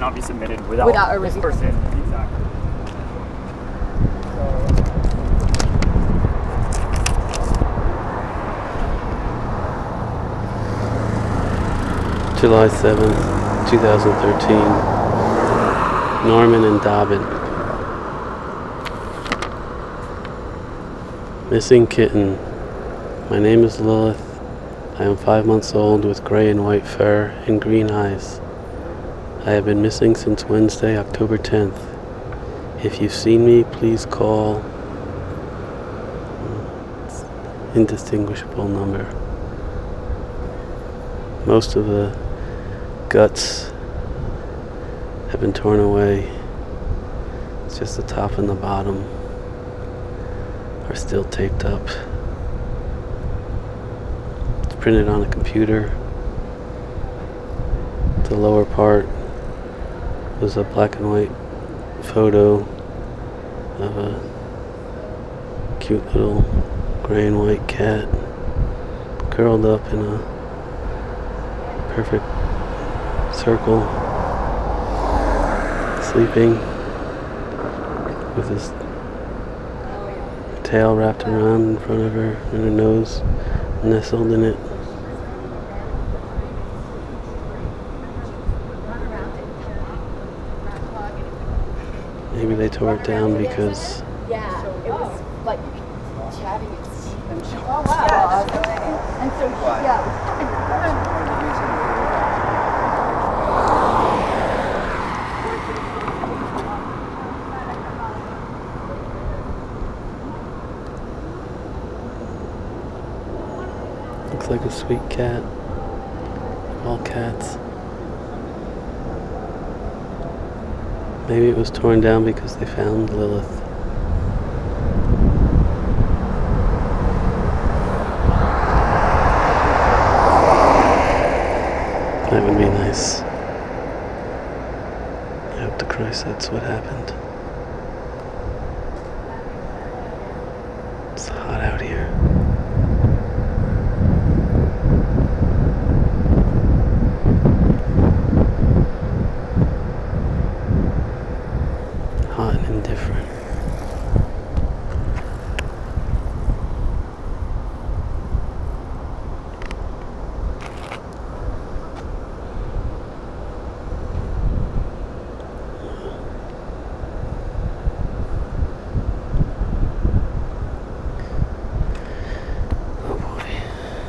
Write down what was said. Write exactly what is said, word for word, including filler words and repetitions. cannot be submitted without, without a review. Person. Exactly. July seventh, twenty thirteen, Norman and Dobbin. Missing kitten. My name is Lilith. I am five months old with gray and white fur and green eyes. I have been missing since Wednesday, October tenth. If you've seen me, please call indistinguishable number. Most of the guts have been torn away. It's just the top and the bottom are still taped up. It's printed on a computer. The lower part was a black and white photo of a cute little gray and white cat curled up in a perfect circle, sleeping with his tail wrapped around in front of her and her nose nestled in it. Maybe they tore it down because yeah, it was like chatting and stuff. Oh wow! And so yeah. Looks like a sweet cat. All cats. Maybe it was torn down because they found Lilith. That would be nice. I hope to Christ that's what happened.